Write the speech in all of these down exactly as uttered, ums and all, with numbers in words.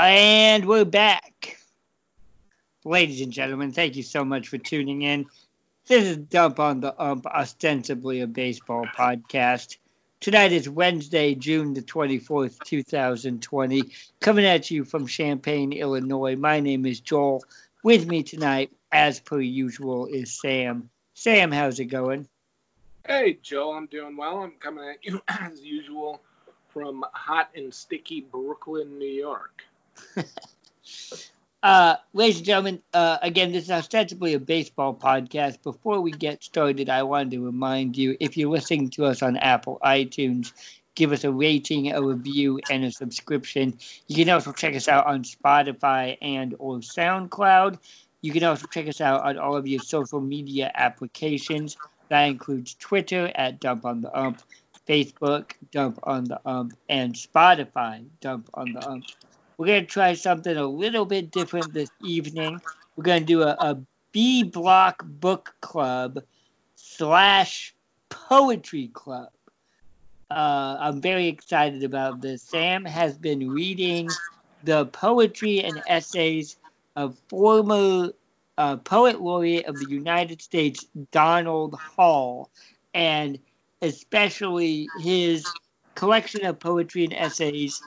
And we're back. Ladies and gentlemen, thank you so much for tuning in. This is Dump on the Ump, ostensibly a baseball podcast. Tonight is Wednesday, June the twenty-fourth, two thousand twenty. Coming at you from Champaign, Illinois. My name is Joel. With me tonight, as per usual, is Sam. Sam, how's it going? Hey, Joel, I'm doing well. I'm coming at you, as usual, from hot and sticky Brooklyn, New York. uh, ladies and gentlemen, uh, again, this is ostensibly a baseball podcast. Before we get started, I wanted to remind you, if you're listening to us on Apple, iTunes, give us a rating, a review, and a subscription. You can also check us out on Spotify and or SoundCloud. You can also check us out on all of your social media applications. That includes Twitter at Dump on the Ump, Facebook, Dump on the Ump, and Spotify, Dump on the Ump. We're going to try something a little bit different this evening. We're going to do a, a B Block Book Club slash Poetry Club. Uh, I'm very excited about this. Sam has been reading the poetry and essays of former uh, Poet Laureate of the United States, Donald Hall, and especially his collection of poetry and essays,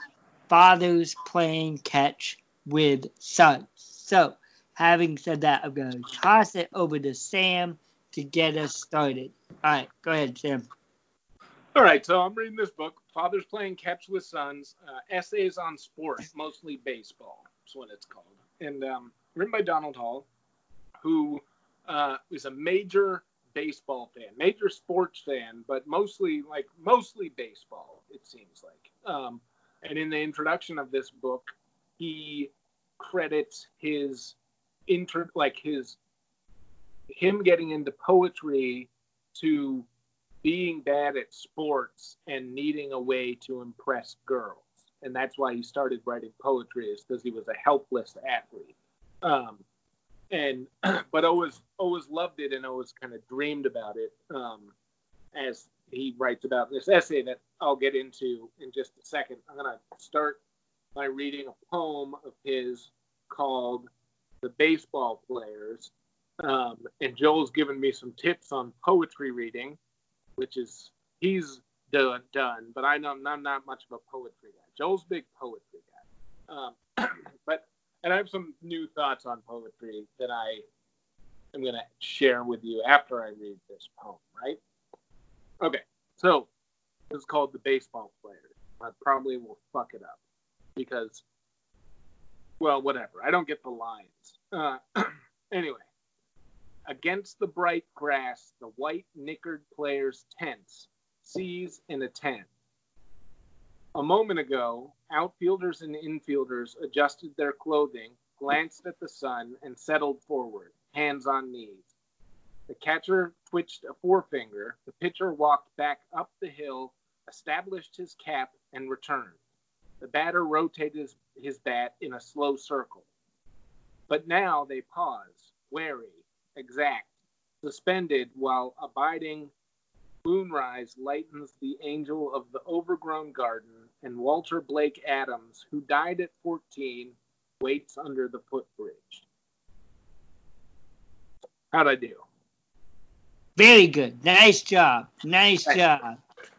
Fathers Playing Catch with Sons. So, having said that, I'm going to toss it over to Sam to get us started. All right, go ahead, Sam. All right, so I'm reading this book, Fathers Playing Catch with Sons, uh, Essays on Sport, Mostly Baseball, is what it's called. And um, written by Donald Hall, who uh, is a major baseball fan, major sports fan, but mostly, like, mostly baseball, it seems like. Um And in the introduction of this book, he credits his inter like his him getting into poetry to being bad at sports and needing a way to impress girls. And that's why he started writing poetry, is because he was a helpless athlete. Um, and but always always loved it and always kind of dreamed about it, um, as he writes about this essay that I'll get into in just a second. I'm going to start by reading a poem of his called The Baseball Players. Um, and Joel's given me some tips on poetry reading, which is, he's done, done but I know I'm not much of a poetry guy. Joel's big poetry guy. Um, but, and I have some new thoughts on poetry that I am going to share with you after I read this poem, right? Okay, so it's called The Baseball Players. I probably will fuck it up because, well, whatever. I don't get the lines. Uh, anyway, against the bright grass, the white-knickered players tense, seize and attend. A moment ago, outfielders and infielders adjusted their clothing, glanced at the sun, and settled forward, hands on knees. The catcher twitched a forefinger, the pitcher walked back up the hill, established his cap, and returned. The batter rotated his, his bat in a slow circle. But now they pause, wary, exact, suspended, while abiding moonrise lightens the angel of the overgrown garden, and Walter Blake Adams, who died at fourteen, waits under the footbridge. How'd I do? Very good. Nice job. Nice job.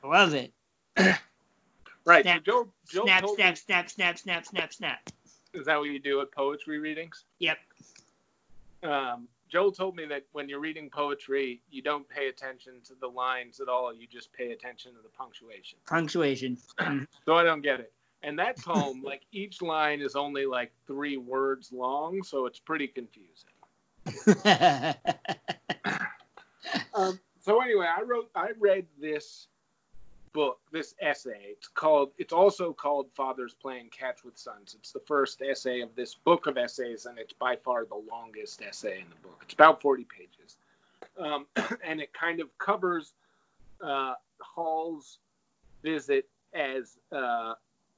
Love it. Right. Snap, so Joe, Joe snap, snap, me, snap, snap, snap, snap, snap. Is that what you do at poetry readings? Yep. Um, Joel told me that when you're reading poetry, you don't pay attention to the lines at all. You just pay attention to the punctuation. Punctuation. So I don't get it. And that poem, like, each line is only like three words long, so it's pretty confusing. Um, so anyway, I wrote, I read this book, this essay. It's called, it's also called Fathers Playing Catch with Sons. It's the first essay of this book of essays, and it's by far the longest essay in the book. It's about forty pages. Um, and it kind of covers, uh, Hall's visit as, uh,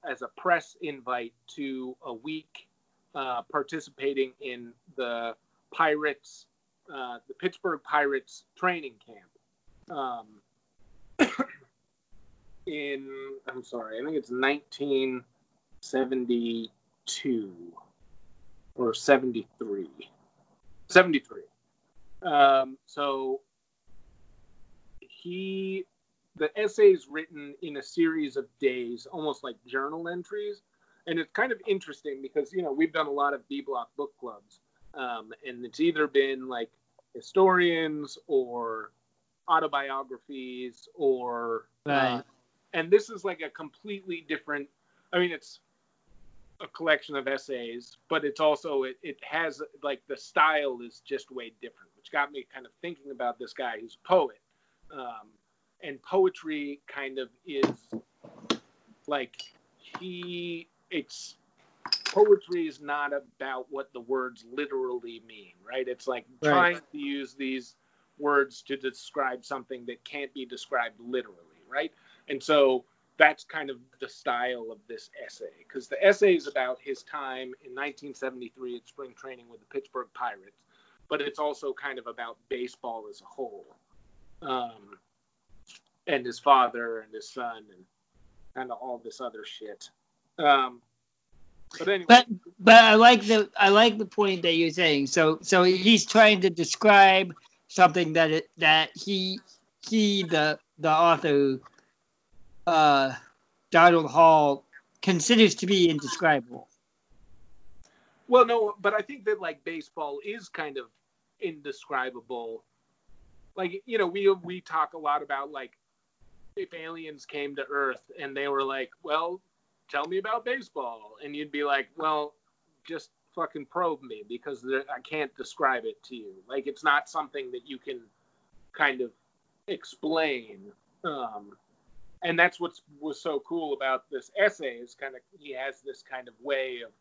as a press invite to a week, uh, participating in the Pirates Uh, the Pittsburgh Pirates training camp um, in, I'm sorry, I think it's nineteen seventy-two or seventy-three. seventy-three. Um, so he, the essay is written in a series of days, almost like journal entries. And it's kind of interesting because, you know, we've done a lot of B-Block book clubs. Um, and it's either been like historians or autobiographies or... Right. Uh, and this is like a completely different... I mean, it's a collection of essays, but it's also... It, it has, like, the style is just way different, which got me kind of thinking about this guy who's a poet. Um, and poetry kind of is, like, he... It's poetry is not about what the words literally mean, right? It's like right. trying to use these words to describe something that can't be described literally, right? And so that's kind of the style of this essay, because the essay is about his time in nineteen seventy-three at spring training with the Pittsburgh Pirates, but it's also kind of about baseball as a whole, um, and his father and his son and kind of all this other shit. Um, but, anyway. but but I like the I like the point that you're saying. So so he's trying to describe something that it, that he he the the author uh, Donald Hall considers to be indescribable. Well, no, but I think that like baseball is kind of indescribable. Like you know we we talk a lot about like if aliens came to Earth and they were like, well, tell me about baseball. And you'd be like, well, just fucking probe me because there, I can't describe it to you. Like, it's not something that you can kind of explain. Um, and that's what was so cool about this essay is kind of, he has this kind of way of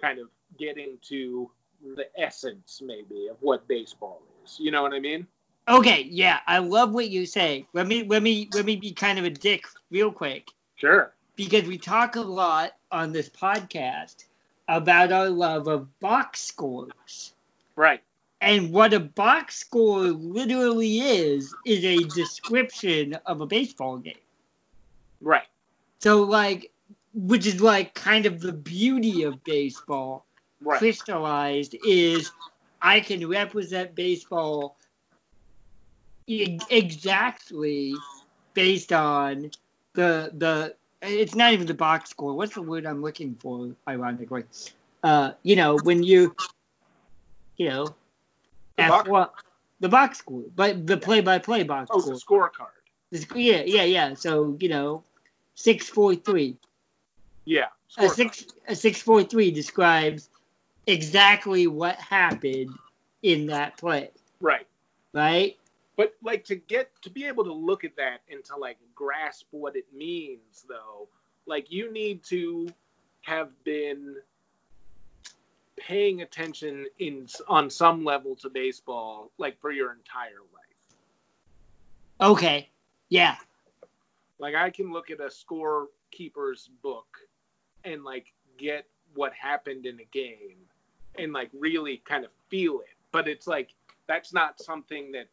kind of getting to the essence maybe of what baseball is. You know what I mean? Okay. Yeah. I love what you say. Let me, let me, let me be kind of a dick real quick. Sure. Because we talk a lot on this podcast about our love of box scores. Right. And what a box score literally is, is a description of a baseball game. Right. So, like, which is, like, kind of the beauty of baseball right. crystallized is I can represent baseball e- exactly based on the the... It's not even the box score. What's the word I'm looking for, ironically? Uh, you know, when you, you know, the, box, one, the box score, but the play-by-play box oh, score. Oh, the scorecard. The sc- yeah, yeah, yeah. So, you know, six four three. Yeah. A six, a six four three describes exactly what happened in that play. Right. Right? But, like, to get, to be able to look at that and to, like, grasp what it means, though, like, you need to have been paying attention in on some level to baseball, like, for your entire life. Okay. Yeah. Like, I can look at a scorekeeper's book and, like, get what happened in a game and, like, really kind of feel it. But it's, like, that's not something that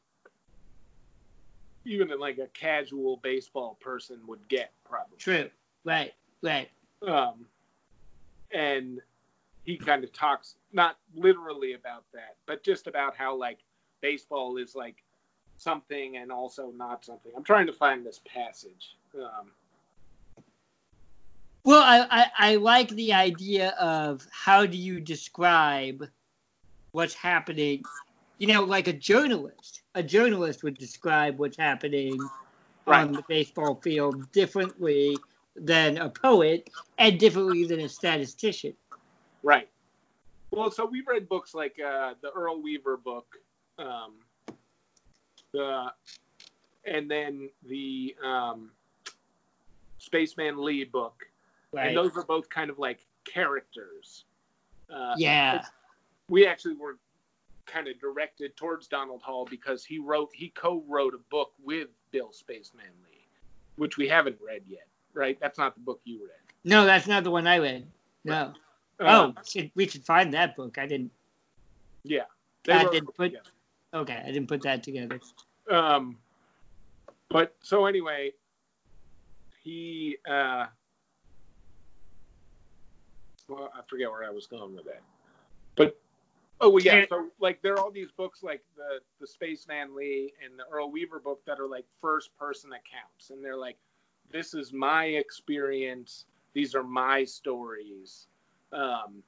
even like a casual baseball person would get probably. True. Right. Right. Um, and he kind of talks, not literally about that, but just about how like baseball is like something and also not something. I'm trying to find this passage. Um, well, I, I, I like the idea of how do you describe what's happening. You know, like a journalist. A journalist would describe what's happening right. on the baseball field differently than a poet and differently than a statistician. Right. Well, so we've read books like uh, the Earl Weaver book, um, the, and then the um, Spaceman Lee book. Right. And those are both kind of like characters. Uh, yeah. We actually were kind of directed towards Donald Hall because he wrote, he co-wrote a book with Bill Spaceman Lee, which we haven't read yet, right? That's not the book you read. No, that's not the one I read. No. Right. Um, oh, should, we should find that book. I didn't. Yeah. I didn't put. Together. Okay, I didn't put that together. Um, but so anyway, he. Uh, well, I forget where I was going with that. But oh well, yeah. So like there are all these books like the the Spaceman Lee and the Earl Weaver book that are like first person accounts, and they're like, this is my experience. These are my stories. Um,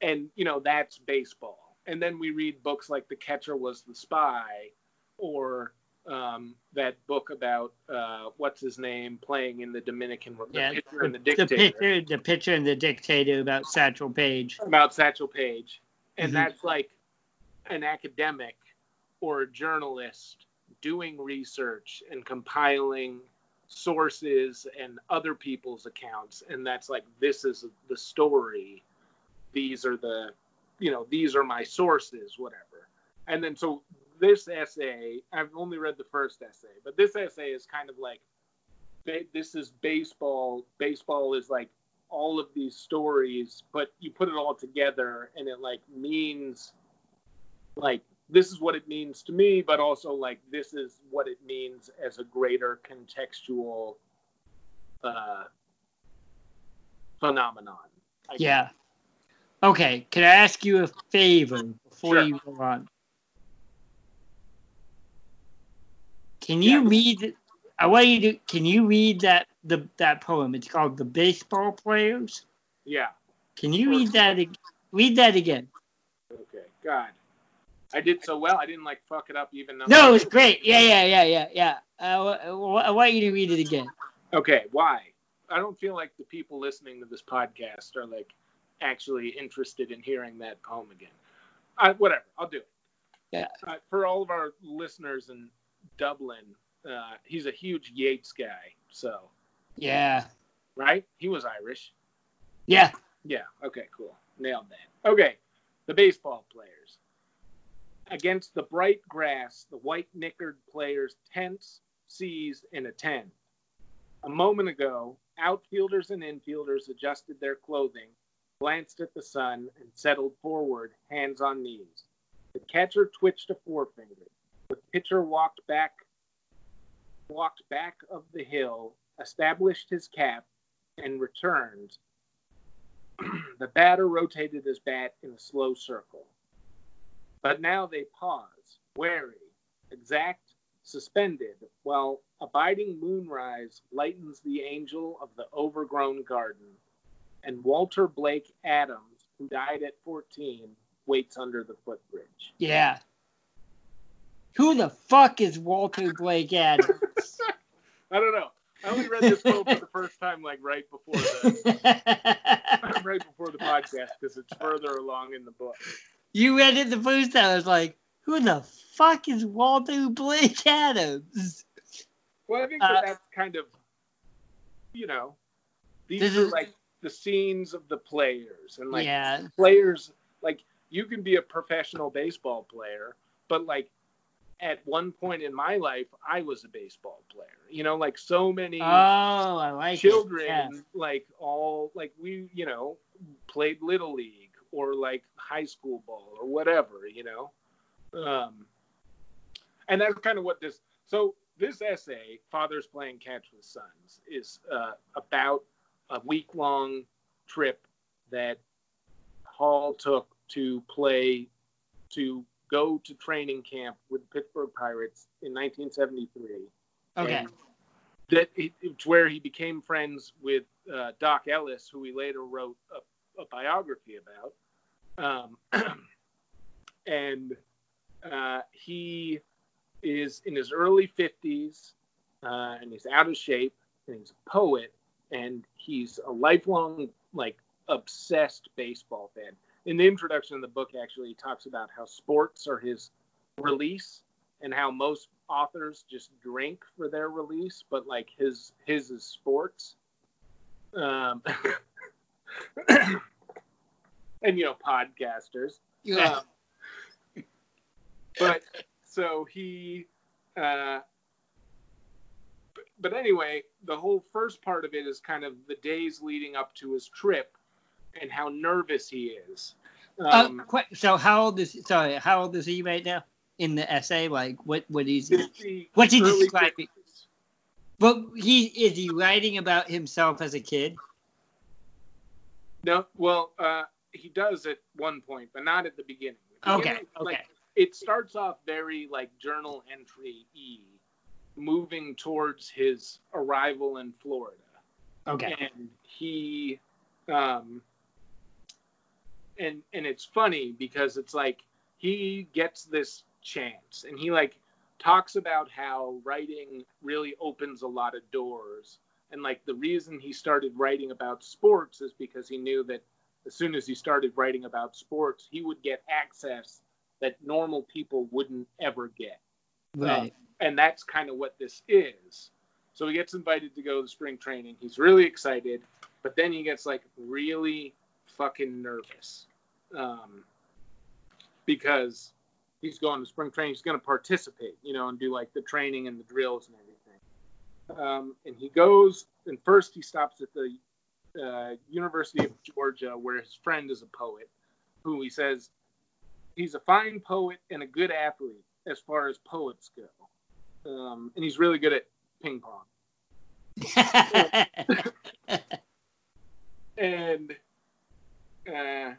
and, you know, that's baseball. And then we read books like The Catcher Was the Spy, or um, that book about uh, what's his name playing in the Dominican yeah, the Pitcher the, and the Dictator. The pitcher, the pitcher and the Dictator about Satchel Paige. About Satchel Paige. And mm-hmm. that's like an academic or a journalist doing research and compiling sources and other people's accounts, and that's like, this is the story, these are the, you know, these are my sources, whatever. And then so this essay, I've only read the first essay, but this essay is kind of like, this is baseball. Baseball is like all of these stories, but you put it all together and it like means like, this is what it means to me, but also like this is what it means as a greater contextual uh, phenomenon. I yeah. Guess. Okay. Can I ask you a favor before sure. you go on? Can you yeah. read? I want you to. Can you read that the that poem? It's called "The Baseball Players." Yeah. Can you read that? Read that again. Okay. God. I did so well. I didn't like fuck it up even though. No, it was great. Yeah, yeah, yeah, yeah, yeah. I, w- I want you to read it again. Okay, why? I don't feel like the people listening to this podcast are like actually interested in hearing that poem again. I, whatever, I'll do it. Yeah. Uh, for all of our listeners in Dublin, uh, he's a huge Yeats guy. So. Yeah. Right? He was Irish. Yeah. Yeah. Okay. Cool. Nailed that. Okay. The baseball players. Against the bright grass, the white-knickered players tense, seized, and attend. A moment ago, outfielders and infielders adjusted their clothing, glanced at the sun, and settled forward, hands on knees. The catcher twitched a forefinger. The pitcher walked back, walked back of the hill, established his cap, and returned. The batter rotated his bat in a slow circle. But now they pause, wary, exact, suspended, while a biting moonrise lightens the angel of the overgrown garden, and Walter Blake Adams, who died at fourteen, waits under the footbridge. Yeah. Who the fuck is Walter Blake Adams? I don't know. I only read this quote for the first time, like, right before the, right before the podcast, because it's further along in the book. You read it the first time. I was like, "Who the fuck is Walter Blake Adams?" Well, I think that uh, that's kind of, you know, these are is, like the scenes of the players, and like yeah. players, like you can be a professional baseball player, but like at one point in my life, I was a baseball player. You know, like so many oh, I like children, yeah. like all like we, you know, played Little League. Or like high school ball or whatever, you know? Um, and that's kind of what this, so this essay, Fathers Playing Catch with Sons, is uh, about a week long trip that Hall took to play, to go to training camp with the Pittsburgh Pirates in nineteen seventy-three. Okay. That it, it's where he became friends with uh, Doc Ellis, who he later wrote a a biography about, um, and uh, he is in his early fifties, uh, and he's out of shape, and he's a poet, and he's a lifelong, like, obsessed baseball fan. In the introduction of the book, actually, he talks about how sports are his release, and how most authors just drink for their release, but, like, his his is sports. Um and you know, podcasters. Yeah. Um, but so he, uh, but, but anyway, the whole first part of it is kind of the days leading up to his trip and how nervous he is. Um, uh, qu- so how old is? Sorry, how old is he right now in the essay? Like, what? What is he? What's he describing? Well, he is he writing about himself as a kid? No, well, uh, he does at one point, but not at the beginning. The beginning okay, okay. Like, it starts off very, like, journal entry-y, moving towards his arrival in Florida. Okay. And he, um, and, and it's funny because it's like, he gets this chance and he, like, talks about how writing really opens a lot of doors. And, like, the reason he started writing about sports is because he knew that as soon as he started writing about sports, he would get access that normal people wouldn't ever get. Right. Um, and that's kind of what this is. So he gets invited to go to spring training. He's really excited, but then he gets, like, really fucking nervous um, because he's going to spring training. He's going to participate, you know, and do, like, the training and the drills and everything. Um, and he goes, and first he stops at the uh, University of Georgia, where his friend is a poet, who he says, he's a fine poet and a good athlete as far as poets go. Um, and he's really good at ping pong. And uh,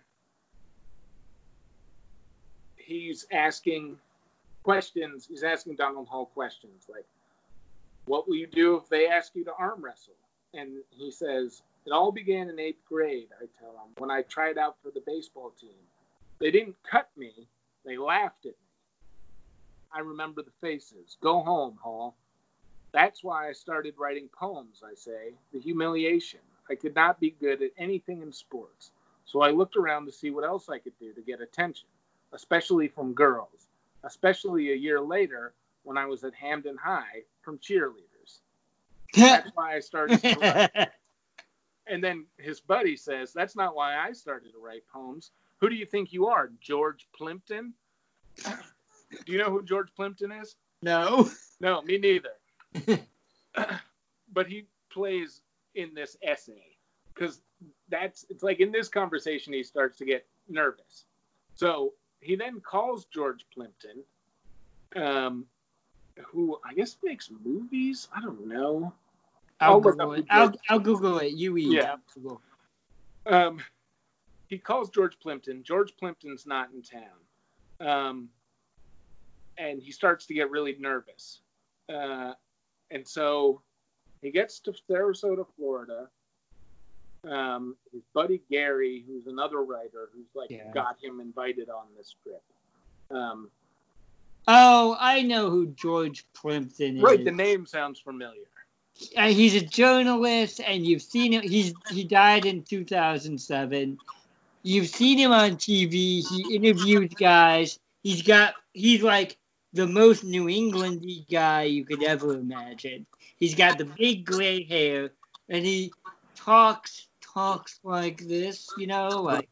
he's asking questions. He's asking Donald Hall questions like, what will you do if they ask you to arm wrestle? And he says, it all began in eighth grade, I tell him, when I tried out for the baseball team. They didn't cut me. They laughed at me. I remember the faces. Go home, Hall. That's why I started writing poems, I say. The humiliation. I could not be good at anything in sports. So I looked around to see what else I could do to get attention, especially from girls, especially a year later when I was at Hamden High from cheerleaders. That's why I started to write. And then his buddy says, that's not why I started to write poems. Who do you think you are, George Plimpton? Do you know who George Plimpton is? No. No, me neither. But he plays in this essay because that's, it's like in this conversation, he starts to get nervous. So he then calls George Plimpton, um, who I guess makes movies. I don't know. I'll, I'll Google it. I'll, I'll Google it. You eat. Yeah. Um, He calls George Plimpton. George Plimpton's not in town. Um, and he starts to get really nervous. Uh, and so he gets to Sarasota, Florida. Um, his buddy Gary, who's another writer, who's like yeah. got him invited on this trip. Um, oh, I know who George Plimpton is. Right, the name sounds familiar. Uh, he's a journalist, and you've seen him. He's, he died in two thousand seven. You've seen him on T V. He interviews guys. He's got, he's like the most New England-y guy you could ever imagine. He's got the big gray hair, and he talks, talks like this, you know, like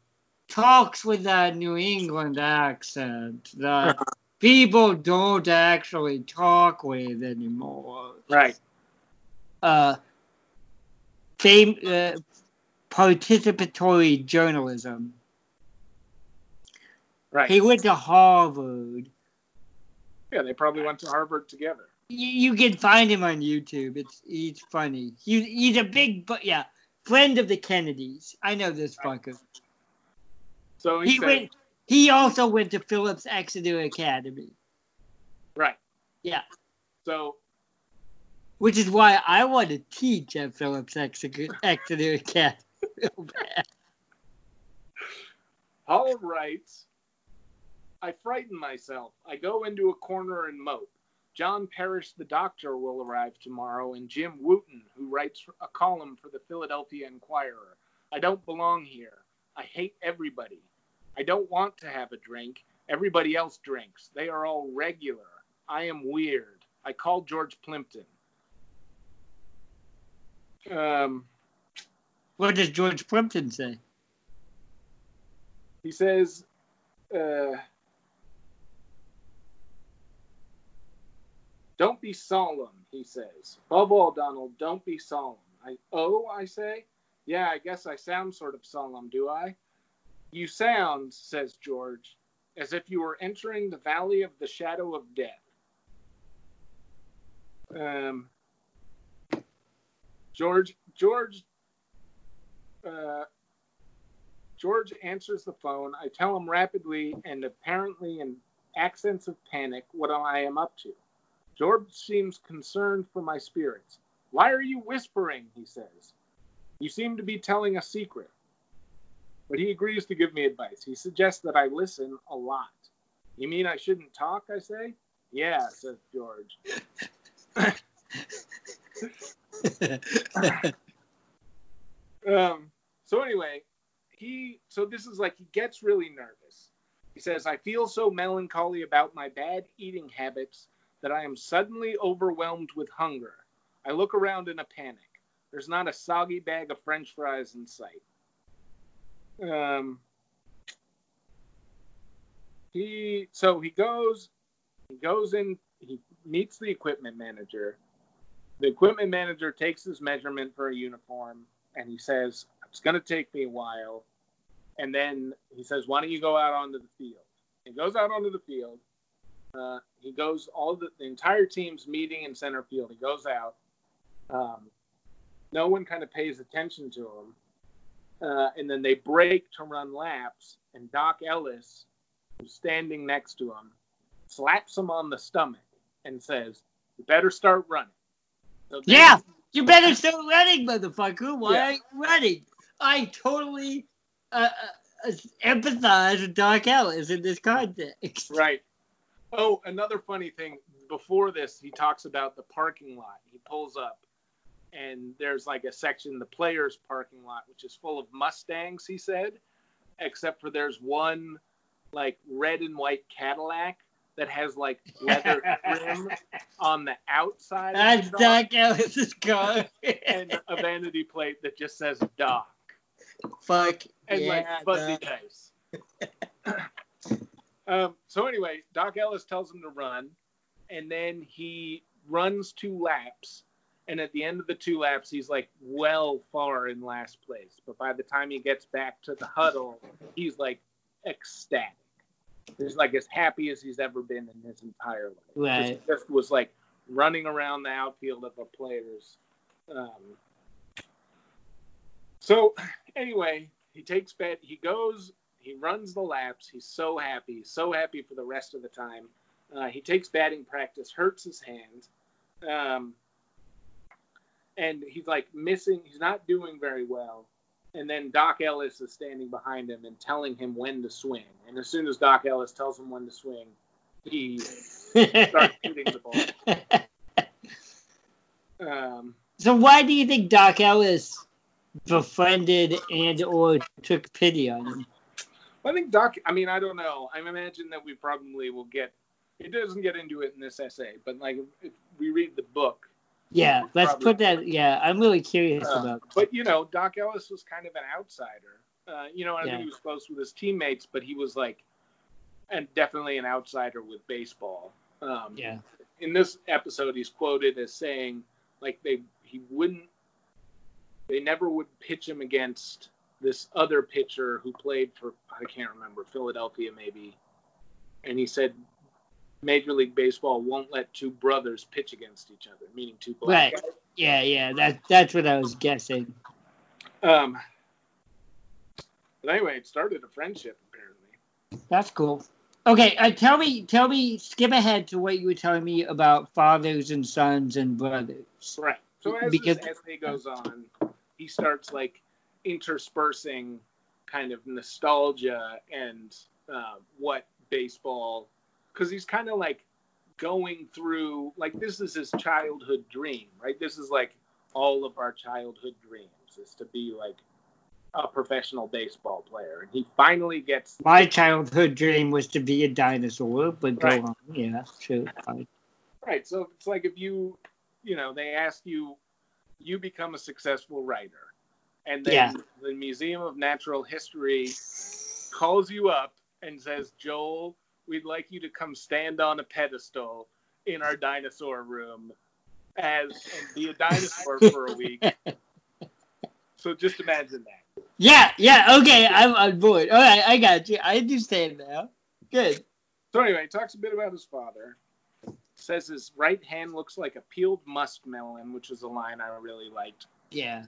talks with that New England accent that people don't actually talk with anymore. Right. Uh, fame, uh, participatory journalism. Right. He went to Harvard. Yeah, they probably went to Harvard together. You, you can find him on YouTube. It's he's funny. He, he's a big, but yeah, friend of the Kennedys. I know this fucker. Right. So he, he said, went. He also went to Phillips Exeter Academy. Right. Yeah. So. Which is why I want to teach at Phillips Exeter Academy real bad. Hall writes, I frighten myself. I go into a corner and mope. John Parrish, the doctor, will arrive tomorrow, and Jim Wooten, who writes a column for the Philadelphia Inquirer. I don't belong here. I hate everybody. I don't want to have a drink. Everybody else drinks. They are all regular. I am weird. I call George Plimpton. Um, what does George Plimpton say? He says, uh, don't be solemn, he says. Above all, Donald, don't be solemn. I, oh, I say? Yeah, I guess I sound sort of solemn, do I? You sound, says George, as if you were entering the valley of the shadow of death. Um... George George uh, George answers the phone. I tell him rapidly and apparently in accents of panic what I am up to. George seems concerned for my spirits. Why are you whispering? He says. You seem to be telling a secret. But he agrees to give me advice. He suggests that I listen a lot. You mean I shouldn't talk, I say? Yeah, says George. um, so anyway, he, so this is like, he gets really nervous. He says, I feel so melancholy about my bad eating habits that I am suddenly overwhelmed with hunger. I look around in a panic. There's not a soggy bag of French fries in sight. Um, he, so he goes, he goes in, he meets the equipment manager. The equipment manager takes his measurement for a uniform and he says, it's going to take me a while. And then he says, why don't you go out onto the field? He goes out onto the field. Uh, he goes, all the, the entire team's meeting in center field. He goes out. Um, no one kind of pays attention to him. Uh, and then they break to run laps, and Doc Ellis, who's standing next to him, slaps him on the stomach and says, you better start running. So then, yeah, you better start running, motherfucker. Why yeah. ain't running? I totally uh, uh, empathize with Doc Ellis in this context. Right. Oh, another funny thing. Before this, he talks about the parking lot. He pulls up. And there's like a section, the players' parking lot, which is full of Mustangs, he said, except for there's one like red and white Cadillac that has like leather trim on the outside. That's the Doc Ellis's car. And a vanity plate that just says Doc. Fuck. And yeah, like fuzzy dice. um, so anyway, Doc Ellis tells him to run, and then he runs two laps. And at the end of the two laps, he's like well far in last place. But by the time he gets back to the huddle, he's like ecstatic. He's like as happy as he's ever been in his entire life. Right. He just was like running around the outfield of a player's. Um... So anyway, he takes bet. He goes, he runs the laps. He's so happy, so happy for the rest of the time. Uh, he takes batting practice, hurts his hand. Um, And he's like missing, he's not doing very well. And then Doc Ellis is standing behind him and telling him when to swing. And as soon as Doc Ellis tells him when to swing, he starts shooting the ball. Um, so why do you think Doc Ellis befriended and or took pity on him? I think Doc, I mean, I don't know. I imagine that we probably will get, it doesn't get into it in this essay, but like if we read the book. Yeah, let's Probably. put that, yeah, I'm really curious uh, about that. But, you know, Doc Ellis was kind of an outsider. Uh, you know, I yeah. think he was close with his teammates, but he was, like, and definitely an outsider with baseball. Um, yeah. In this episode, he's quoted as saying, like, they he wouldn't, they never would pitch him against this other pitcher who played for, I can't remember, Philadelphia maybe. And he said, Major League Baseball won't let two brothers pitch against each other, meaning two black guys. Right. Yeah, yeah, that, that's what I was guessing. Um, but anyway, it started a friendship, apparently. That's cool. Okay, uh, tell me, tell me, skip ahead to what you were telling me about fathers and sons and brothers. Right. So as because... this essay goes on, he starts, like, interspersing kind of nostalgia and uh, what baseball... Because he's kind of like going through, like this is his childhood dream, right? This is like all of our childhood dreams is to be like a professional baseball player. And he finally gets... My childhood dream was to be a dinosaur, but right. go on. Yeah, sure. Fine. Right, so it's like if you, you know, they ask you, you become a successful writer. And then yeah. the Museum of Natural History calls you up and says, Joel... We'd like you to come stand on a pedestal in our dinosaur room as and be a dinosaur for a week. So just imagine that. Yeah, yeah, okay, I'm on board. All right, I got you. I understand now. Good. So anyway, he talks a bit about his father. Says his right hand looks like a peeled muskmelon, which is a line I really liked. Yeah.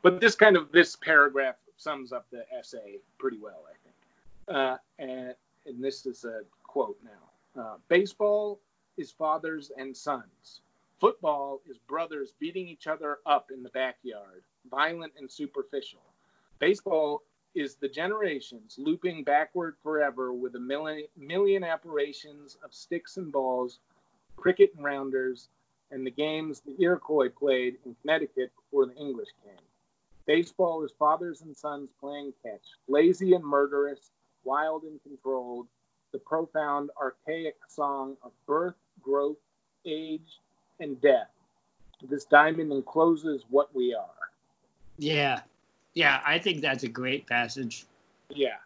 But this kind of, this paragraph sums up the essay pretty well, I think. Uh, and, and this is a quote now. Uh, baseball is fathers and sons. Football is brothers beating each other up in the backyard, violent and superficial. Baseball is the generations looping backward forever with a million, million apparitions of sticks and balls, cricket and rounders, and the games the Iroquois played in Connecticut before the English came. Baseball is fathers and sons playing catch, lazy and murderous, wild and controlled, the profound archaic song of birth, growth, age, and death. This diamond encloses what we are. Yeah. Yeah, I think that's a great passage. Yeah.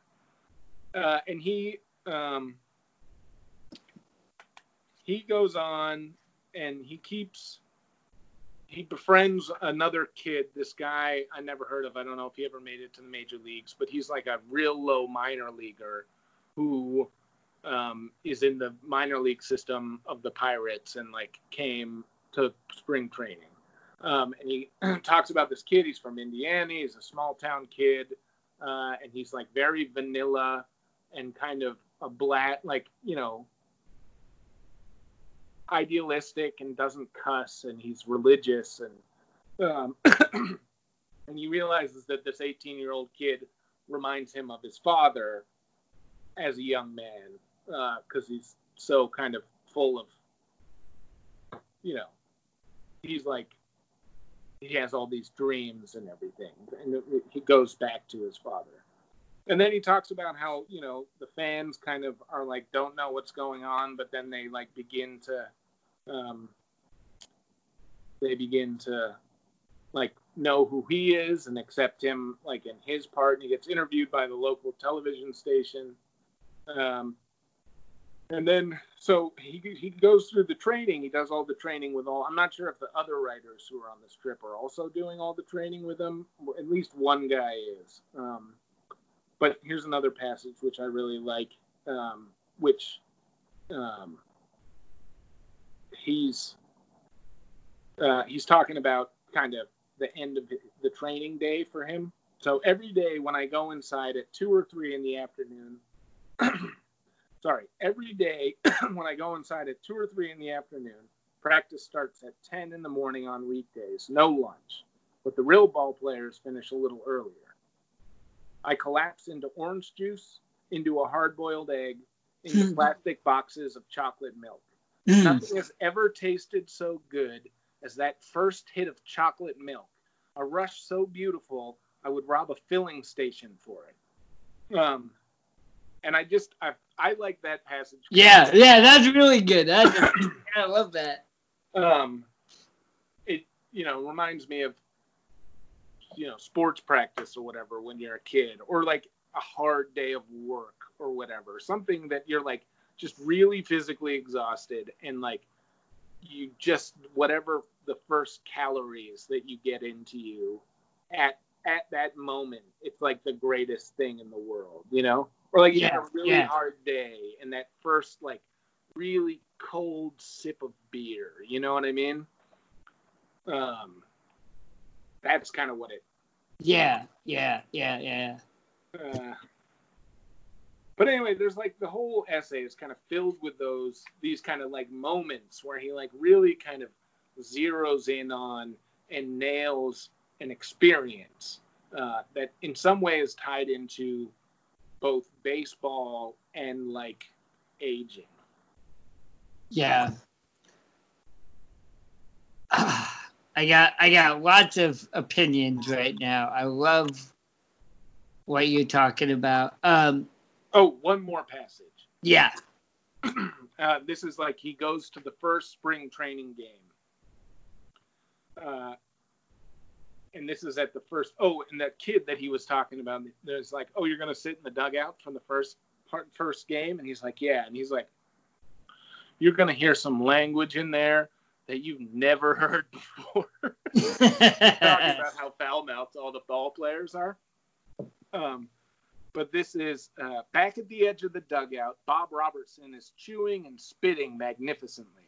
Uh, and he um, he goes on and he keeps, he befriends another kid, this guy I never heard of. I don't know if he ever made it to the major leagues, but he's like a real low minor leaguer who um, is in the minor league system of the Pirates and like came to spring training. Um, and he talks about this kid. He's from Indiana. He's a small town kid. Uh, and he's like very vanilla and kind of a black, like, you know, idealistic and doesn't cuss. And he's religious. And, um, and he realizes that this eighteen year old kid reminds him of his father as a young man. Uh, 'cause he's so kind of full of, you know, he's like, he has all these dreams and everything. And he goes back to his father. And then he talks about how, you know, the fans kind of are like, don't know what's going on. But then they like begin to, um, they begin to like know who he is and accept him like in his part. And he gets interviewed by the local television station. Um, And then, so he he goes through the training. He does all the training with all. I'm not sure if the other writers who are on this trip are also doing all the training with him. At least one guy is. Um, but here's another passage which I really like, um, which um, he's uh, he's talking about kind of the end of the training day for him. So every day when I go inside at two or three in the afternoon. Sorry, every day when I go inside at two or three in the afternoon, practice starts at ten in the morning on weekdays, no lunch, but the real ball players finish a little earlier. I collapse into orange juice, into a hard-boiled egg, into plastic boxes of chocolate milk. Nothing has ever tasted so good as that first hit of chocolate milk, a rush so beautiful I would rob a filling station for it. Um... And I just, I, I like that passage. Yeah, yeah, that's really good. That's, I love that. Um, it, you know, reminds me of, you know, sports practice or whatever when you're a kid. Or like a hard day of work or whatever. Something that you're like just really physically exhausted. And like you just, whatever the first calories that you get into you at at that moment, it's like the greatest thing in the world, you know? Or like you yeah, had a really yeah. hard day and that first like really cold sip of beer. You know what I mean? Um, that's kind of what it. Yeah, yeah, yeah, yeah. Uh, but anyway, there's like the whole essay is kind of filled with those these kind of like moments where he like really kind of zeroes in on and nails an experience uh, that in some way is tied into both baseball and like aging. Yeah. Uh, I got I got lots of opinions right now. I love what you're talking about. Um, oh, one more passage. Yeah. uh, this is like he goes to the first spring training game. Uh And this is at the first, oh, and that kid that he was talking about, there's like, oh, you're going to sit in the dugout from the first part, first game? And he's like, yeah. And he's like, you're going to hear some language in there that you've never heard before. Talking about how foul-mouthed all the ball players are. Um, but this is, uh, back at the edge of the dugout, Bob Robertson is chewing and spitting magnificently.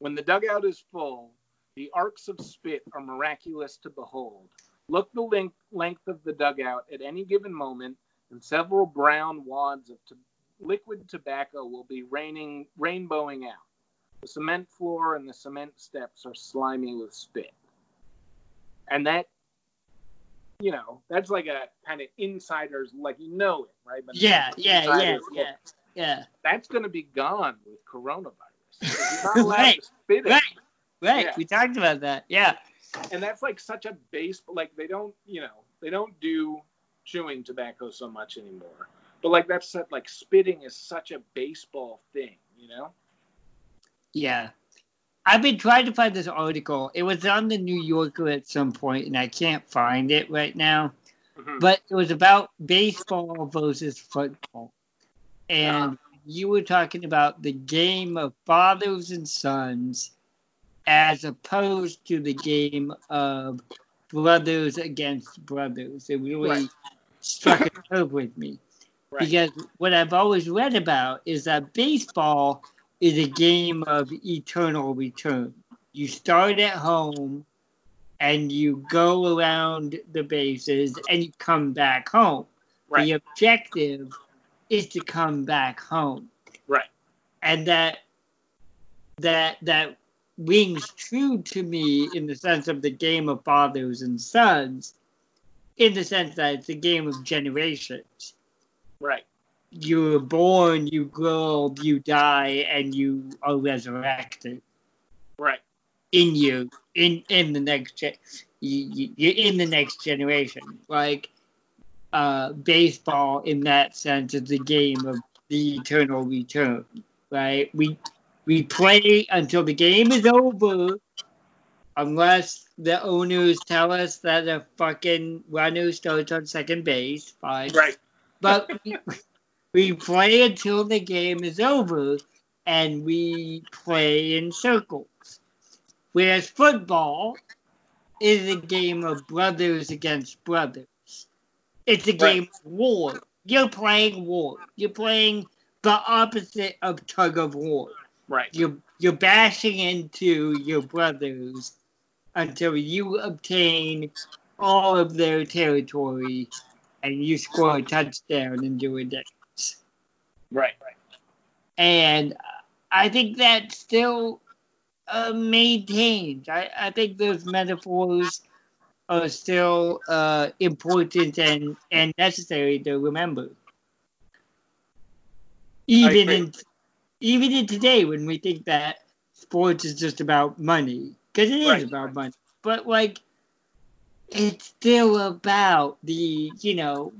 When the dugout is full, the arcs of spit are miraculous to behold. Look the length, length of the dugout at any given moment, and several brown wads of to- liquid tobacco will be raining, rainbowing out. The cement floor and the cement steps are slimy with spit. And that, you know, that's like a kind of insider's, like, you know it, right? But yeah, yeah, yeah, yeah, yeah. That's going to be gone with coronavirus. It's not allowed right, to spit it. Right, right. Yeah. We talked about that, yeah. And that's like such a base, like they don't, you know, they don't do chewing tobacco so much anymore. But like that's like spitting is such a baseball thing, you know? Yeah. I've been trying to find this article. It was on the New Yorker at some point, and I can't find it right now. Mm-hmm. But it was about baseball versus football. And yeah. you were talking about the game of fathers and sons as opposed to the game of brothers against brothers. It really right. struck a nerve with me. Right. Because what I've always read about is that baseball is a game of eternal return. You start at home, and you go around the bases, and you come back home. Right. The objective is to come back home. Right. And that that that rings true to me in the sense of the game of fathers and sons, in the sense that it's a game of generations. Right. You were born, you grow up, you die, and you are resurrected. Right. In you, in in the next, ge- you, you're in the next generation. Like uh, baseball, in that sense, is the game of the eternal return. Right. We we play until the game is over, unless the owners tell us that a fucking runner starts on second base. Fine. Right. But we, we play until the game is over, and we play in circles. Whereas football is a game of brothers against brothers. It's a game right. of war. You're playing war. You're playing the opposite of tug of war. Right. You're, you're bashing into your brothers until you obtain all of their territory and you score a touchdown and do a dance. Right, right. And I think that still uh, maintains. I, I think those metaphors are still uh, important and, and necessary to remember. Even in, even in today when we think that sports is just about money, because it right. is about money, but like, it's still about the, you know,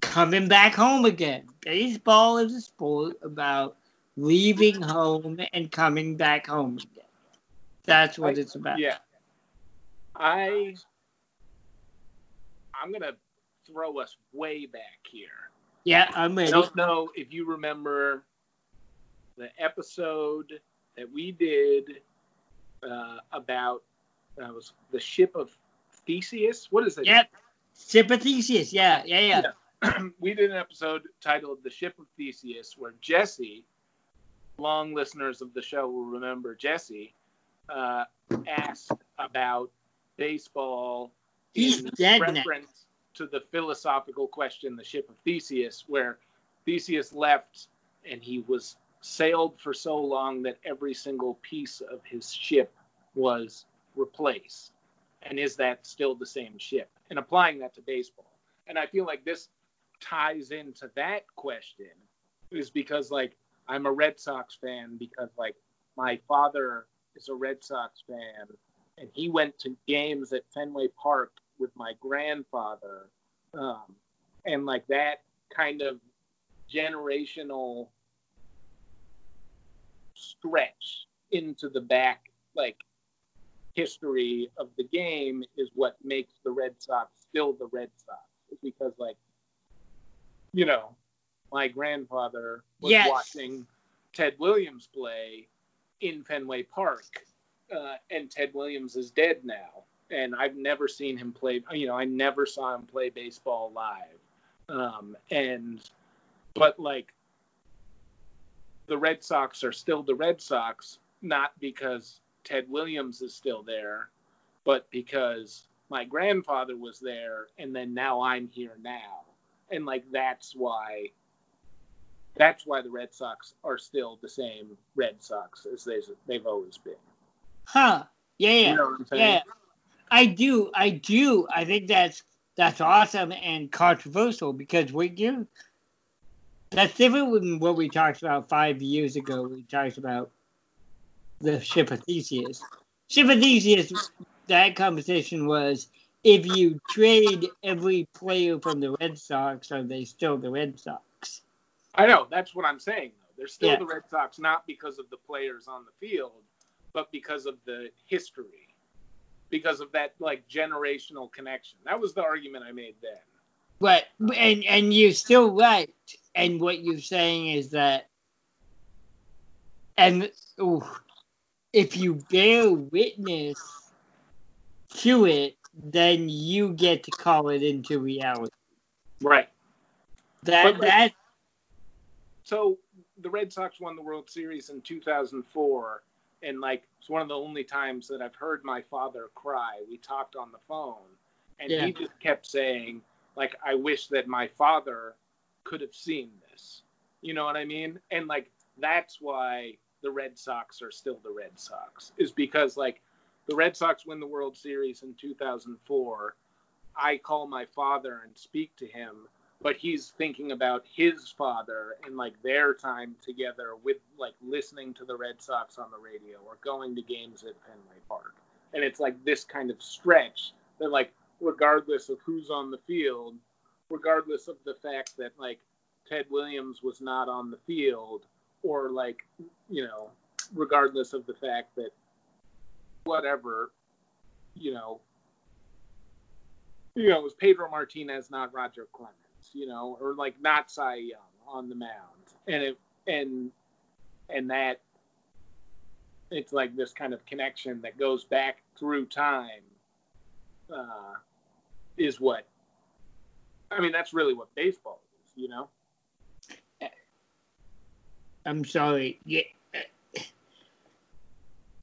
coming back home again. Baseball is a sport about leaving home and coming back home again. That's what I, it's about. Yeah. I, I'm going to throw us way back here. Yeah, I'm ready. I don't know if you remember the episode that we did uh, about That was the ship of Theseus. What is it? Yep. Ship of Theseus. Yeah, yeah, yeah. yeah. We did an episode titled The Ship of Theseus where Jesse, long listeners of the show will remember Jesse, uh, asked about baseball He's in dead reference now. to the philosophical question, The Ship of Theseus, where Theseus left and he was sailed for so long that every single piece of his ship was replace, and is that still the same ship, and applying that to baseball. And I feel like this ties into that question, is because like I'm a Red Sox fan because like my father is a Red Sox fan, and he went to games at Fenway Park with my grandfather, um, and like that kind of generational stretch into the back like history of the game is what makes the Red Sox still the Red Sox. It's because, like, you know, my grandfather was yes. watching Ted Williams play in Fenway Park, uh, and Ted Williams is dead now, and I've never seen him play. You know, I never saw him play baseball live, um, and but like the Red Sox are still the Red Sox, not because Ted Williams is still there, but because my grandfather was there, and then now I'm here now. And, like, that's why that's why the Red Sox are still the same Red Sox as they've, they've always been. Huh. Yeah. You know what I'm saying? Yeah. I do. I do. I think that's that's awesome and controversial, because we do. That's different than what we talked about five years ago. We talked about the Ship of Theseus. Ship of Theseus, that conversation was, if you trade every player from the Red Sox, are they still the Red Sox? I know. That's what I'm saying, though. They're still yeah. the Red Sox, not because of the players on the field, but because of the history, because of that, like, generational connection. That was the argument I made then. Right. And, and you're still right. And what you're saying is that, and ooh, if you bear witness to it, then you get to call it into reality. Right. That but, that. So the Red Sox won the World Series in two thousand four, and, like, it's one of the only times that I've heard my father cry. We talked on the phone, and yeah. he just kept saying, like, I wish that my father could have seen this. You know what I mean? And, like, that's why the Red Sox are still the Red Sox, is because, like, the Red Sox win the World Series in two thousand four. I call my father and speak to him, but he's thinking about his father and, like, their time together with, like, listening to the Red Sox on the radio or going to games at Fenway Park. And it's, like, this kind of stretch that, like, regardless of who's on the field, regardless of the fact that, like, Ted Williams was not on the field, or, like, you know, regardless of the fact that whatever, you know, you know, it was Pedro Martinez, not Roger Clemens, you know, or, like, not Cy Young on the mound. And it, and, and that, it's like this kind of connection that goes back through time, uh, is what, I mean, that's really what baseball is, you know? I'm sorry. Yeah.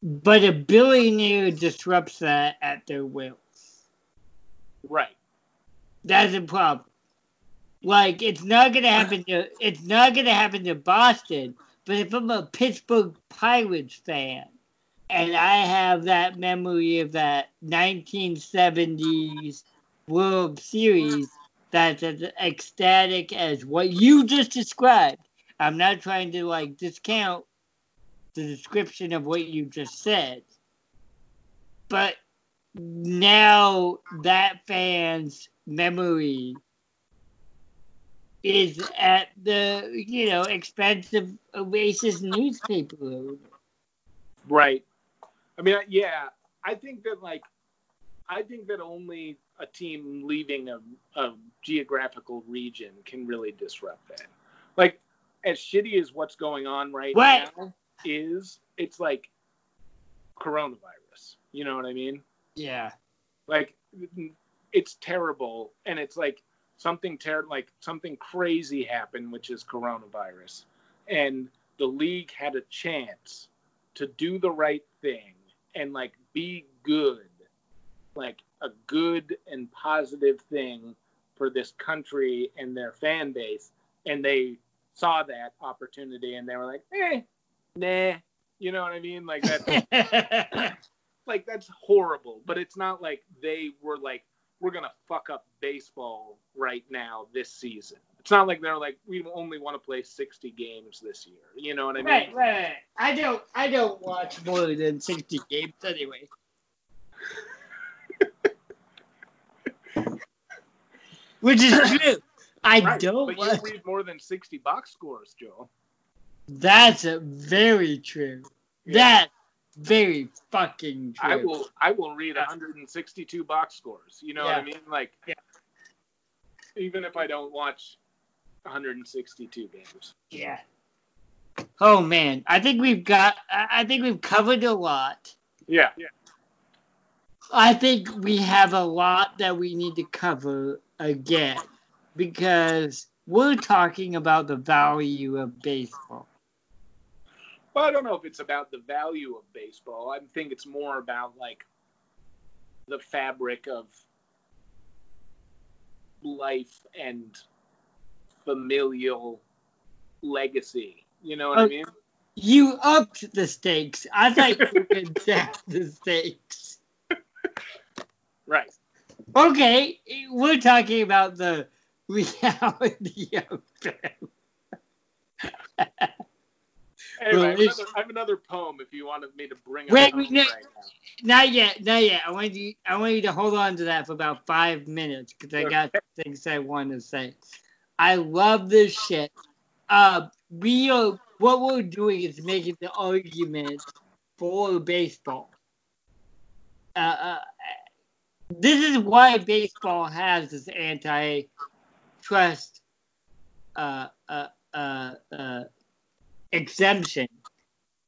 But a billionaire disrupts that at their will. Right. That's a problem. Like, it's not going to happen to, it's not going to happen to Boston, but if I'm a Pittsburgh Pirates fan, and I have that memory of that nineteen seventies World Series, that's as ecstatic as what you just described. I'm not trying to, like, discount the description of what you just said. But now that fan's memory is at the, you know, expense of a racist newspaper. Right. I mean, yeah, I think that, like, I think that only a team leaving a, a geographical region can really disrupt that. Like, as shitty as what's going on right what? now is, it's like coronavirus. You know what I mean? Yeah. Like, it's terrible, and it's like something ter- like something crazy happened, which is coronavirus, and the league had a chance to do the right thing and, like, be good, like a good and positive thing for this country and their fan base, and they saw that opportunity and they were like, eh, nah, you know what I mean? Like, that's, like, that's horrible, but it's not like they were like, we're going to fuck up baseball right now this season. It's not like they're like, we only want to play sixty games this year. You know what I mean? Right, right, right. I don't, I don't watch more than sixty games anyway. Which is true. I right, don't. But like, you read more than sixty box scores, Joel. That's a very true. Yeah. That's very fucking true. I will. I will read one hundred and sixty-two box scores. You know yeah. what I mean? Like, yeah. even if I don't watch one hundred and sixty-two games. Yeah. Oh man, I think we've got. I think we've covered a lot. Yeah. Yeah. I think we have a lot that we need to cover again, because we're talking about the value of baseball. Well, I don't know if it's about the value of baseball. I think it's more about, like, the fabric of life and familial legacy. You know what oh, I mean? You upped the stakes. I thought you could set the stakes. Right. Okay, we're talking about the reality of them. Anyway, well, I, have another, I have another poem if you wanted me to bring it up right now. Not yet, not yet. I want you, I want you to hold on to that for about five minutes because I got things I want to say. I love this shit. Uh, we are, what we're doing is making the argument for baseball. Uh, uh, this is why baseball has this anti-trust uh, uh, uh, uh, exemption,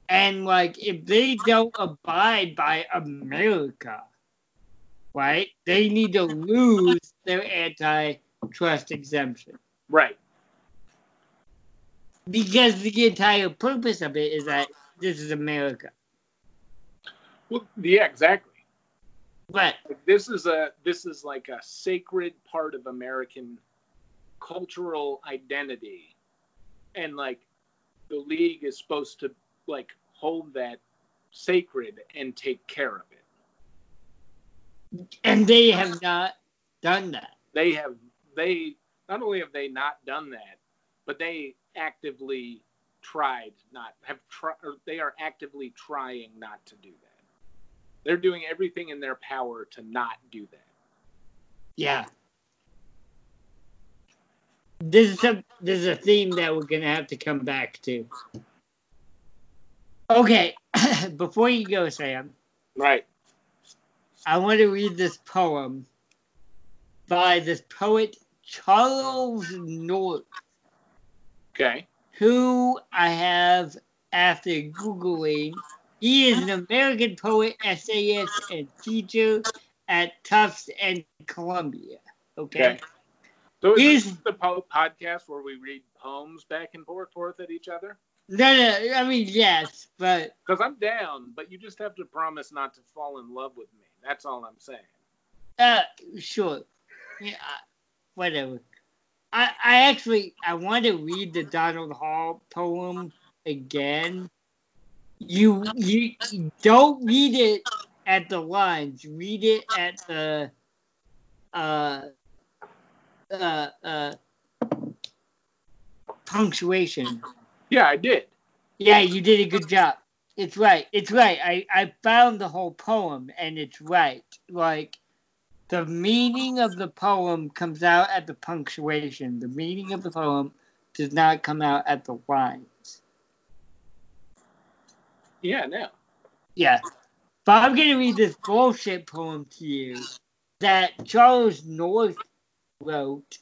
and like if they don't abide by America, right, they need to lose their antitrust exemption, right? Because the entire purpose of it is that this is America. Well, yeah, exactly. Right. This is a this is like a sacred part of American cultural identity, and like. The league is supposed to, like, hold that sacred and take care of it. And they have not done that. They have, they, not only have they not done that, but they actively tried not, have tried, or they are actively trying not to do that. They're doing everything in their power to not do that. Yeah. This is, a, this is a theme that we're going to have to come back to. Okay, before you go, Sam. Right. I want to read this poem by this poet, Charles North. Okay. Who I have, after Googling, he is an American poet, essayist, and teacher at Tufts and Columbia. Okay. Okay. So is this the po- podcast where we read poems back and forth, forth at each other? No, no, I mean, yes, but... Because I'm down, but you just have to promise not to fall in love with me. That's all I'm saying. Uh, sure. Yeah, whatever. I, I actually, I want to read the Donald Hall poem again. You, you don't read it at the lines. Read it at the... uh. Uh, uh, punctuation. Yeah, I did. Yeah, you did a good job. It's right. It's right. I, I found the whole poem, and it's right. Like, the meaning of the poem comes out at the punctuation. The meaning of the poem does not come out at the lines. Yeah, no. Yeah. But I'm going to read this bullshit poem to you that Charles North wrote,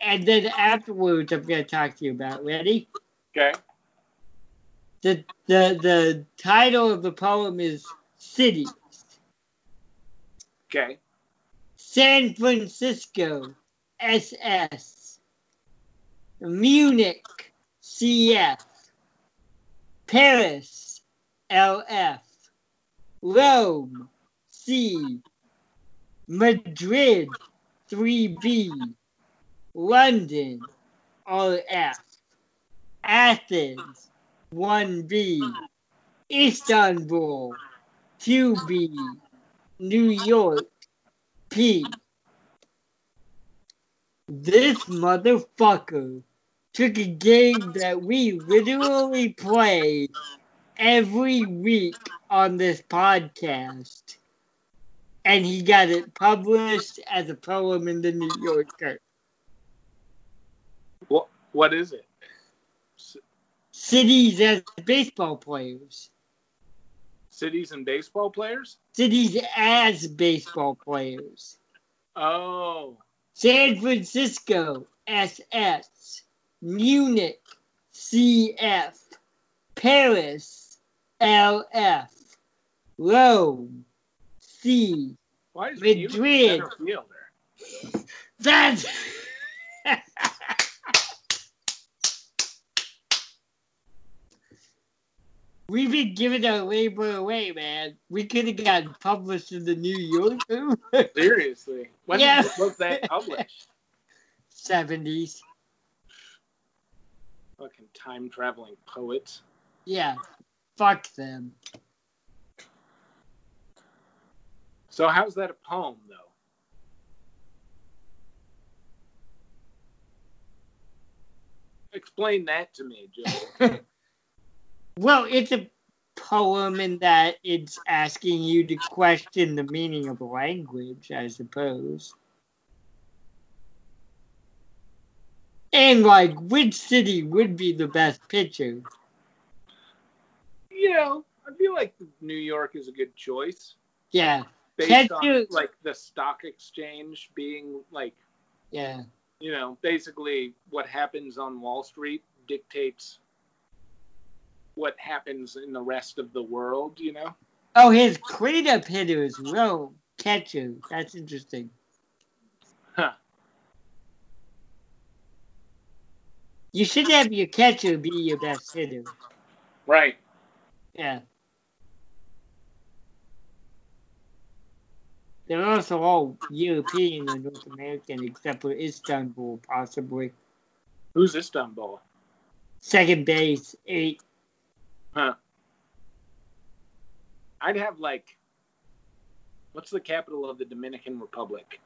and then afterwards I'm going to talk to you about it. Ready? Okay. The, the, the title of the poem is Cities. Okay. San Francisco, S S. Munich, C F. Paris, L F. Rome, C. Madrid, three B, London, R F, Athens, one B, Istanbul, two B, New York, P. This motherfucker took a game that we literally play every week on this podcast, and he got it published as a poem in the New Yorker. What? What is it? Cities as baseball players. Cities and baseball players? Cities as baseball players. Oh. San Francisco, S S. Munich, C F. Paris, L F. Rome, C. Why is Madrid. That's we've could have given our labor away, man. We could have gotten published in the New Yorker. Seriously. When yeah. was that published? seventies. Fucking time-traveling poets. Yeah. Fuck them. So how's that a poem, though? Explain that to me, Joe. Well, it's a poem in that it's asking you to question the meaning of language, I suppose. And, like, which city would be the best pitcher? You know, I feel like New York is a good choice. Yeah. Based Catch on, you... like, the stock exchange being, like... Yeah. You know, basically what happens on Wall Street dictates what happens in the rest of the world, you know? Oh, his cleanup hitter is Roe Ketcher. That's interesting. Huh. You should have your catcher be your best hitter. Right. Yeah. They're also all European and North American, except for Istanbul, possibly. Who's Istanbul? Second base, eight. Huh. I'd have, like, what's the capital of the Dominican Republic?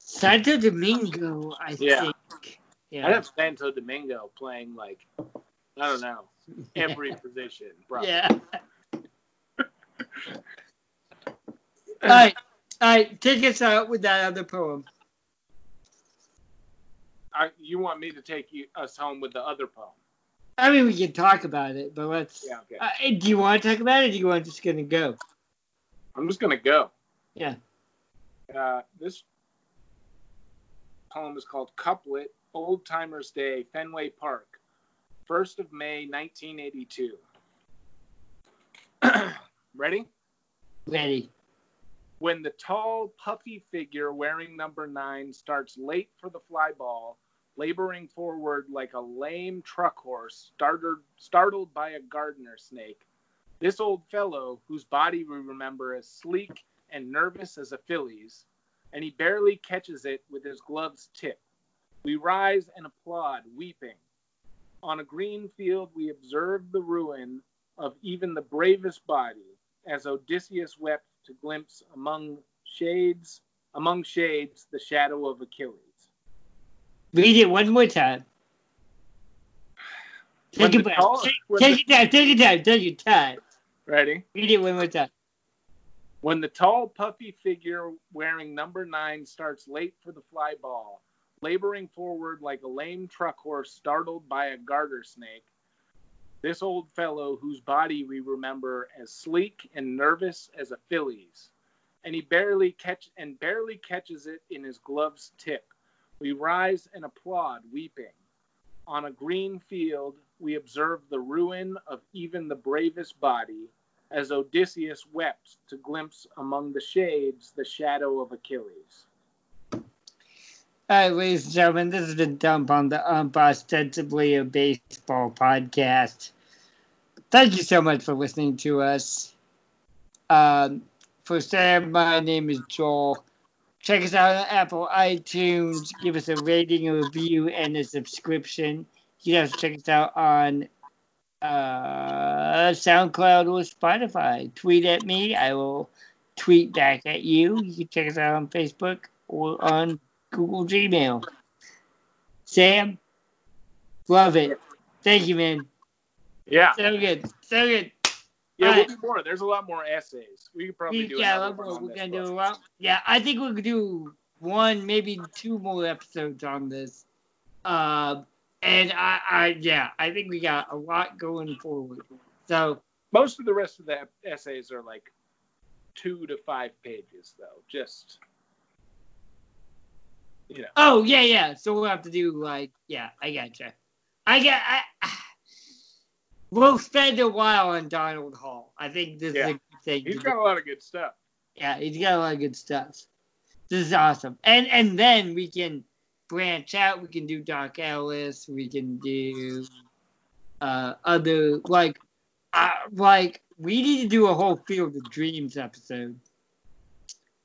Santo Domingo, I yeah. think. Yeah. I'd have Santo Domingo playing, like, I don't know, every position, probably. Yeah. All right, all right. Take us out with that other poem. I, you want me to take you, us home with the other poem? I mean, we can talk about it, but let's. Yeah, okay. Uh, do you want to talk about it, or do you want just gonna go? I'm just gonna go. Yeah. Uh, this poem is called "Couplet," Old Timer's Day, Fenway Park, first of May, nineteen eighty-two. Ready? Ready. When the tall, puffy figure wearing number nine starts late for the fly ball, laboring forward like a lame truck horse started, startled by a gardener snake, this old fellow, whose body we remember as sleek and nervous as a filly's, and he barely catches it with his glove's tip. We rise and applaud, weeping. On a green field, we observe the ruin of even the bravest body, as Odysseus wept to glimpse among shades, among shades, the shadow of Achilles. Read it one more time. Take it back. Take it down. Take it down. Take your time. Ready? Read it one more time. When the tall, puffy figure wearing number nine starts late for the fly ball, laboring forward like a lame truck horse startled by a garter snake, this old fellow, whose body we remember as sleek and nervous as a filly's, and he barely catch and barely catches it in his glove's tip. We rise and applaud, weeping. On a green field, we observe the ruin of even the bravest body, as Odysseus wept to glimpse among the shades the shadow of Achilles. All right, ladies and gentlemen, this has been Dump on the Ump, ostensibly a baseball podcast. Thank you so much for listening to us. Um, for Sam, my name is Joel. Check us out on Apple, iTunes. Give us a rating, a review, and a subscription. You can also check us out on uh, SoundCloud or Spotify. Tweet at me. I will tweet back at you. You can check us out on Facebook or on Google Gmail. Sam, love it. Thank you, man. Yeah. So good. So good. Yeah, we'll do more. There's a lot more essays. We could probably we, do yeah, one we're gonna do a lot. Yeah, I think we could do one, maybe two more episodes on this. Uh, and I, I, yeah, I think we got a lot going forward. So most of the rest of the essays are like two to five pages, though. Just. You know. Oh, yeah, yeah. So we'll have to do, like, yeah, I gotcha. I got, I, we'll spend a while on Donald Hall. I think this yeah. is a good thing. He's got do. a lot of good stuff. Yeah, he's got a lot of good stuff. This is awesome. And and then we can branch out. We can do Doc Ellis. We can do uh, other, like, uh, like, we need to do a whole Field of Dreams episode.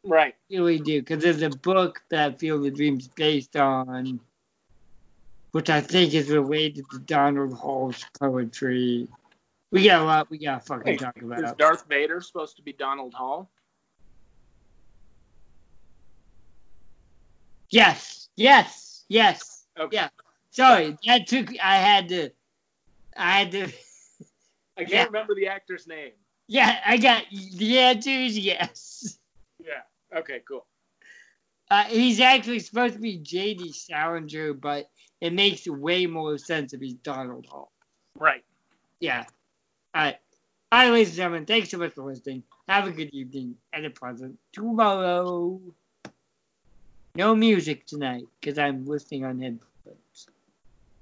Right. We really do, because there's a book that Field of Dreams is based on, which I think is related to Donald Hall's poetry. We got a lot we got to fucking hey, talk about. Is Darth Vader supposed to be Donald Hall? Yes, yes, yes. Okay. Yeah. Sorry, that took, I had to, I had to. I can't yeah. remember the actor's name. Yeah, I got, the answer is yes. Yeah, okay, cool. Uh, he's actually supposed to be J D Salinger, but it makes way more sense if he's Donald Hall. Right. Yeah. All right. All right, ladies and gentlemen, thanks so much for listening. Have a good evening and a pleasant tomorrow. No music tonight because I'm listening on headphones.